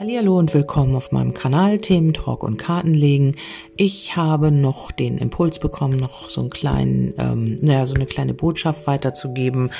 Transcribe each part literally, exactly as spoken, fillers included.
Hallihallo und willkommen auf meinem Kanal Themen, Talk und Kartenlegen. Ich habe noch den Impuls bekommen, noch so einen kleinen, ähm, naja, so eine kleine Botschaft weiterzugeben.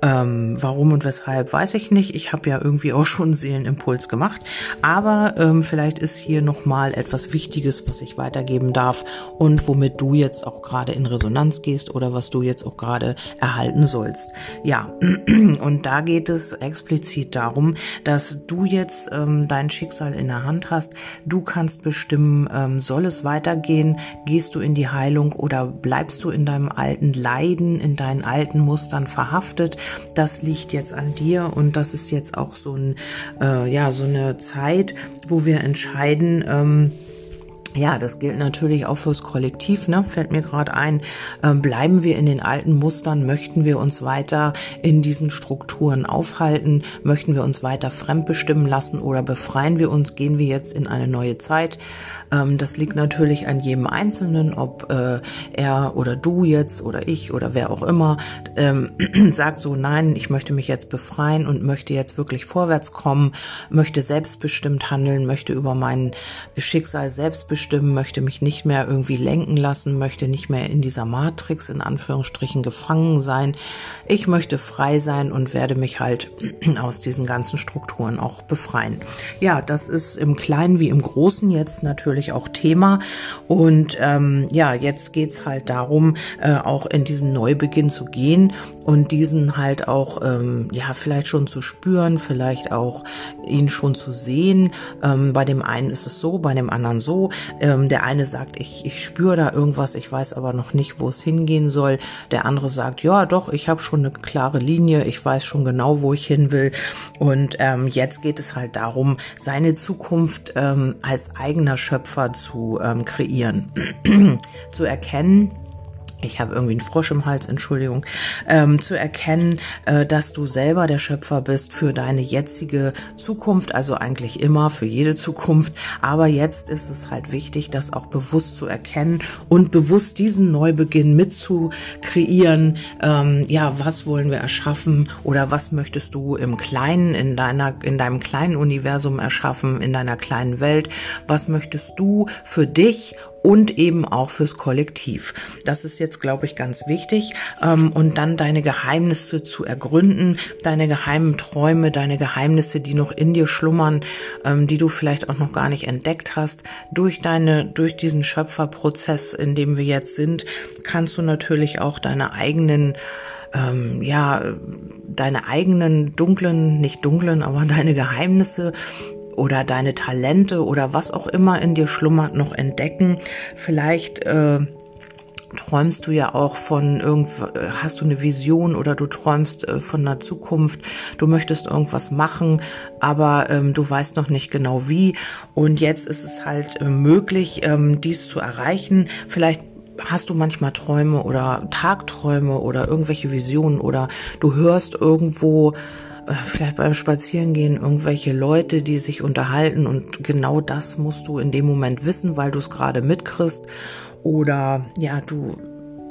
Ähm, warum und weshalb, weiß ich nicht. Ich habe ja irgendwie auch schon Seelenimpuls gemacht. Aber ähm, vielleicht ist hier nochmal etwas Wichtiges, was ich weitergeben darf und womit du jetzt auch gerade in Resonanz gehst oder was du jetzt auch gerade erhalten sollst. Ja, und da geht es explizit darum, dass du jetzt ähm, dein Schicksal in der Hand hast. Du kannst bestimmen, ähm, soll es weitergehen, gehst du in die Heilung oder bleibst du in deinem alten Leiden, in deinen alten Mustern verhaftet. Das liegt jetzt an dir und das ist jetzt auch so ein, äh, ja, so eine Zeit, wo wir entscheiden, ähm, ja, das gilt natürlich auch fürs Kollektiv, ne? Fällt mir gerade ein, ähm, bleiben wir in den alten Mustern, möchten wir uns weiter in diesen Strukturen aufhalten, möchten wir uns weiter fremdbestimmen lassen oder befreien wir uns, gehen wir jetzt in eine neue Zeit. Ähm, das liegt natürlich an jedem Einzelnen, ob äh, er oder du jetzt oder ich oder wer auch immer ähm, sagt so, nein, ich möchte mich jetzt befreien und möchte jetzt wirklich vorwärts kommen, möchte selbstbestimmt handeln, möchte über mein Schicksal selbstbestimmt stimmen, möchte mich nicht mehr irgendwie lenken lassen, möchte nicht mehr in dieser Matrix in Anführungsstrichen gefangen sein. Ich möchte frei sein und werde mich halt aus diesen ganzen Strukturen auch befreien. Ja, das ist im Kleinen wie im Großen jetzt natürlich auch Thema und ähm, ja, jetzt geht es halt darum, äh, auch in diesen Neubeginn zu gehen und diesen halt auch, ähm, ja, vielleicht schon zu spüren, vielleicht auch ihn schon zu sehen. Ähm, bei dem einen ist es so, bei dem anderen so. Ähm, der eine sagt, ich, ich spüre da irgendwas, ich weiß aber noch nicht, wo es hingehen soll. Der andere sagt, ja doch, ich habe schon eine klare Linie, ich weiß schon genau, wo ich hin will. Und ähm, jetzt geht es halt darum, seine Zukunft ähm, als eigener Schöpfer zu ähm, kreieren, zu erkennen. Ich habe irgendwie einen Frosch im Hals, Entschuldigung, ähm, zu erkennen, äh, dass du selber der Schöpfer bist für deine jetzige Zukunft, also eigentlich immer für jede Zukunft, aber jetzt ist es halt wichtig, das auch bewusst zu erkennen und bewusst diesen Neubeginn mit zu kreieren, ähm, ja, was wollen wir erschaffen oder was möchtest du im Kleinen, in deiner, in deinem kleinen Universum erschaffen, in deiner kleinen Welt, was möchtest du für dich und eben auch fürs Kollektiv. Das ist jetzt, glaube ich, ganz wichtig. Und dann deine Geheimnisse zu ergründen, deine geheimen Träume, deine Geheimnisse, die noch in dir schlummern, die du vielleicht auch noch gar nicht entdeckt hast. Durch deine, durch diesen Schöpferprozess, in dem wir jetzt sind, kannst du natürlich auch deine eigenen Ähm, ja, deine eigenen dunklen, nicht dunklen, aber deine Geheimnisse oder deine Talente oder was auch immer in dir schlummert, noch entdecken. Vielleicht äh, träumst du ja auch von irgendwas, hast du eine Vision oder du träumst äh, von einer Zukunft, du möchtest irgendwas machen, aber ähm, du weißt noch nicht genau wie. Und jetzt ist es halt äh, möglich, ähm, dies zu erreichen. Vielleicht hast du manchmal Träume oder Tagträume oder irgendwelche Visionen oder du hörst irgendwo, vielleicht beim Spazierengehen, irgendwelche Leute, die sich unterhalten und genau das musst du in dem Moment wissen, weil du es gerade mitkriegst oder ja, du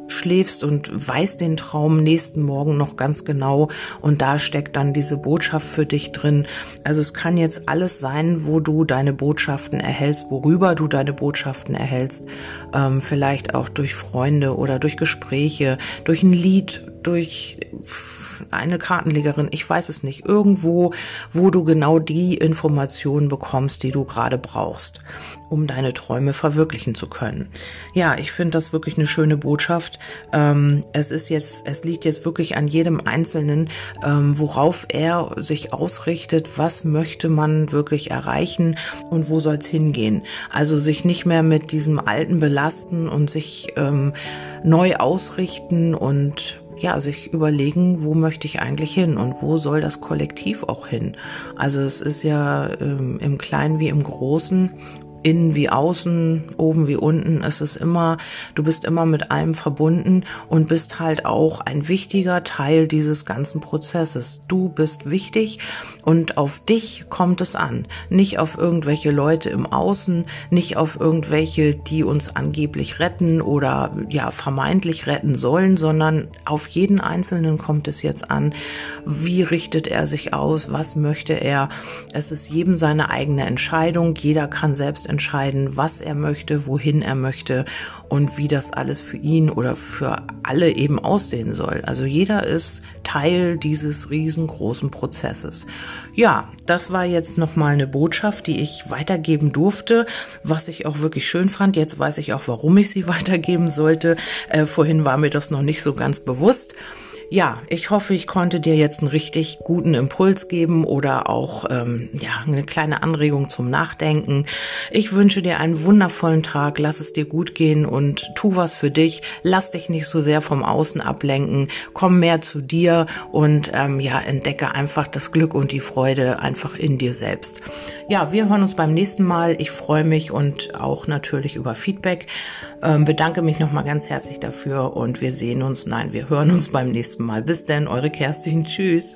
schläfst und weißt den Traum nächsten Morgen noch ganz genau und da steckt dann diese Botschaft für dich drin. Also es kann jetzt alles sein, wo du deine Botschaften erhältst, worüber du deine Botschaften erhältst, ähm, vielleicht auch durch Freunde oder durch Gespräche, durch ein Lied, durch eine Kartenlegerin, ich weiß es nicht, irgendwo, wo du genau die Informationen bekommst, die du gerade brauchst, um deine Träume verwirklichen zu können. Ja, ich finde das wirklich eine schöne Botschaft. Ähm, es ist jetzt, es liegt jetzt wirklich an jedem Einzelnen, ähm, worauf er sich ausrichtet, was möchte man wirklich erreichen und wo soll es hingehen. Also sich nicht mehr mit diesem Alten belasten und sich ähm, neu ausrichten und ja, sich überlegen, wo möchte ich eigentlich hin und wo soll das Kollektiv auch hin? Also es ist ja ähm, im Kleinen wie im Großen innen wie außen, oben wie unten, es ist immer, du bist immer mit allem verbunden und bist halt auch ein wichtiger Teil dieses ganzen Prozesses. Du bist wichtig und auf dich kommt es an, nicht auf irgendwelche Leute im Außen, nicht auf irgendwelche, die uns angeblich retten oder ja vermeintlich retten sollen, sondern auf jeden Einzelnen kommt es jetzt an. Wie richtet er sich aus? Was möchte er? Es ist jedem seine eigene Entscheidung. Jeder kann selbst entscheiden, was er möchte, wohin er möchte und wie das alles für ihn oder für alle eben aussehen soll. Also jeder ist Teil dieses riesengroßen Prozesses. Ja, das war jetzt nochmal eine Botschaft, die ich weitergeben durfte, was ich auch wirklich schön fand. Jetzt weiß ich auch, warum ich sie weitergeben sollte. Äh, vorhin war mir das noch nicht so ganz bewusst. Ja, ich hoffe, ich konnte dir jetzt einen richtig guten Impuls geben oder auch ähm, ja, eine kleine Anregung zum Nachdenken. Ich wünsche dir einen wundervollen Tag, lass es dir gut gehen und tu was für dich. Lass dich nicht so sehr vom Außen ablenken, komm mehr zu dir und ähm, ja, entdecke einfach das Glück und die Freude einfach in dir selbst. Ja, wir hören uns beim nächsten Mal. Ich freue mich und auch natürlich über Feedback. Ähm, bedanke mich nochmal ganz herzlich dafür und wir sehen uns, nein, wir hören uns beim nächsten Mal. Mal. Bis denn, eure Kerstin. Tschüss.